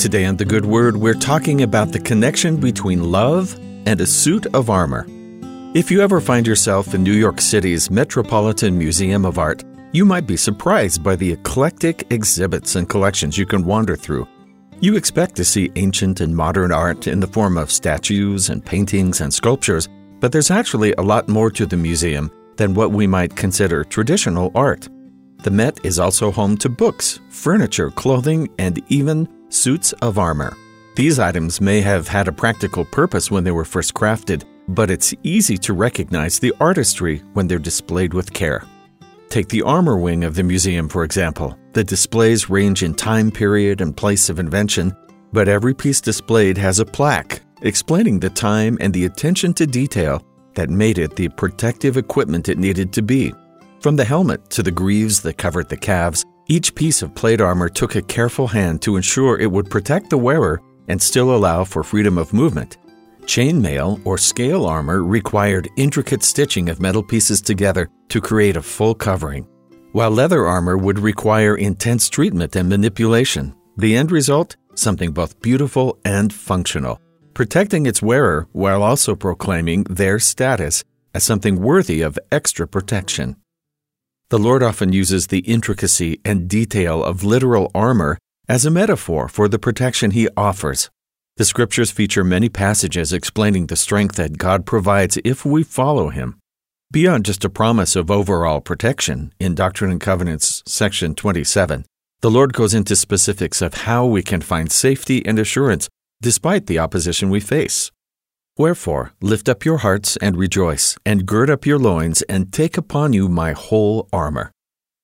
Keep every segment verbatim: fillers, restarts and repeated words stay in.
Today on The Good Word, we're talking about the connection between love and a suit of armor. If you ever find yourself in New York City's Metropolitan Museum of Art, you might be surprised by the eclectic exhibits and collections you can wander through. You expect to see ancient and modern art in the form of statues and paintings and sculptures, but there's actually a lot more to the museum than what we might consider traditional art. The Met is also home to books, furniture, clothing, and even suits of armor. These items may have had a practical purpose when they were first crafted, but it's easy to recognize the artistry when they're displayed with care. Take the armor wing of the museum, for example. The displays range in time period and place of invention, but every piece displayed has a plaque explaining the time and the attention to detail that made it the protective equipment it needed to be. From the helmet to the greaves that covered the calves, each piece of plate armor took a careful hand to ensure it would protect the wearer and still allow for freedom of movement. Chainmail or scale armor required intricate stitching of metal pieces together to create a full covering, while leather armor would require intense treatment and manipulation. The end result? Something both beautiful and functional, protecting its wearer while also proclaiming their status as something worthy of extra protection. The Lord often uses the intricacy and detail of literal armor as a metaphor for the protection He offers. The Scriptures feature many passages explaining the strength that God provides if we follow Him. Beyond just a promise of overall protection, in Doctrine and Covenants, section twenty-seven, the Lord goes into specifics of how we can find safety and assurance despite the opposition we face. Wherefore, lift up your hearts and rejoice, and gird up your loins, and take upon you my whole armor,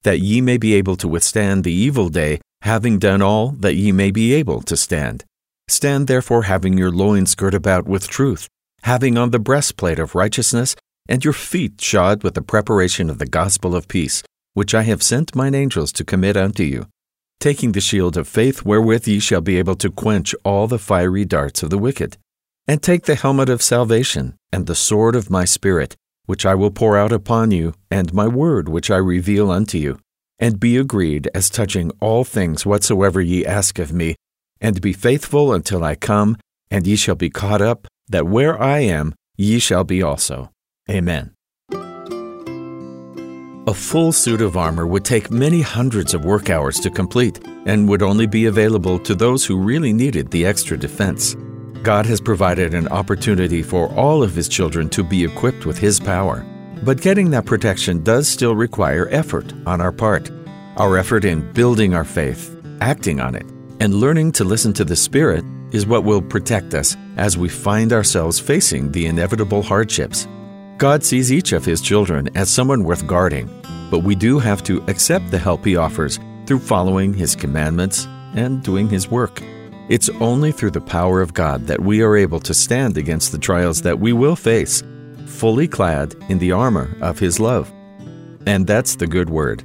that ye may be able to withstand the evil day, having done all that ye may be able to stand. Stand therefore, having your loins girt about with truth, having on the breastplate of righteousness, and your feet shod with the preparation of the gospel of peace, which I have sent mine angels to commit unto you, taking the shield of faith, wherewith ye shall be able to quench all the fiery darts of the wicked, and take the helmet of salvation, and the sword of my spirit, which I will pour out upon you, and my word which I reveal unto you, and be agreed as touching all things whatsoever ye ask of me, and be faithful until I come, and ye shall be caught up, that where I am, ye shall be also. Amen. A full suit of armor would take many hundreds of work hours to complete, and would only be available to those who really needed the extra defense. God has provided an opportunity for all of His children to be equipped with His power. But getting that protection does still require effort on our part. Our effort in building our faith, acting on it, and learning to listen to the Spirit is what will protect us as we find ourselves facing the inevitable hardships. God sees each of His children as someone worth guarding, but we do have to accept the help He offers through following His commandments and doing His work. It's only through the power of God that we are able to stand against the trials that we will face, fully clad in the armor of His love. And that's the good word.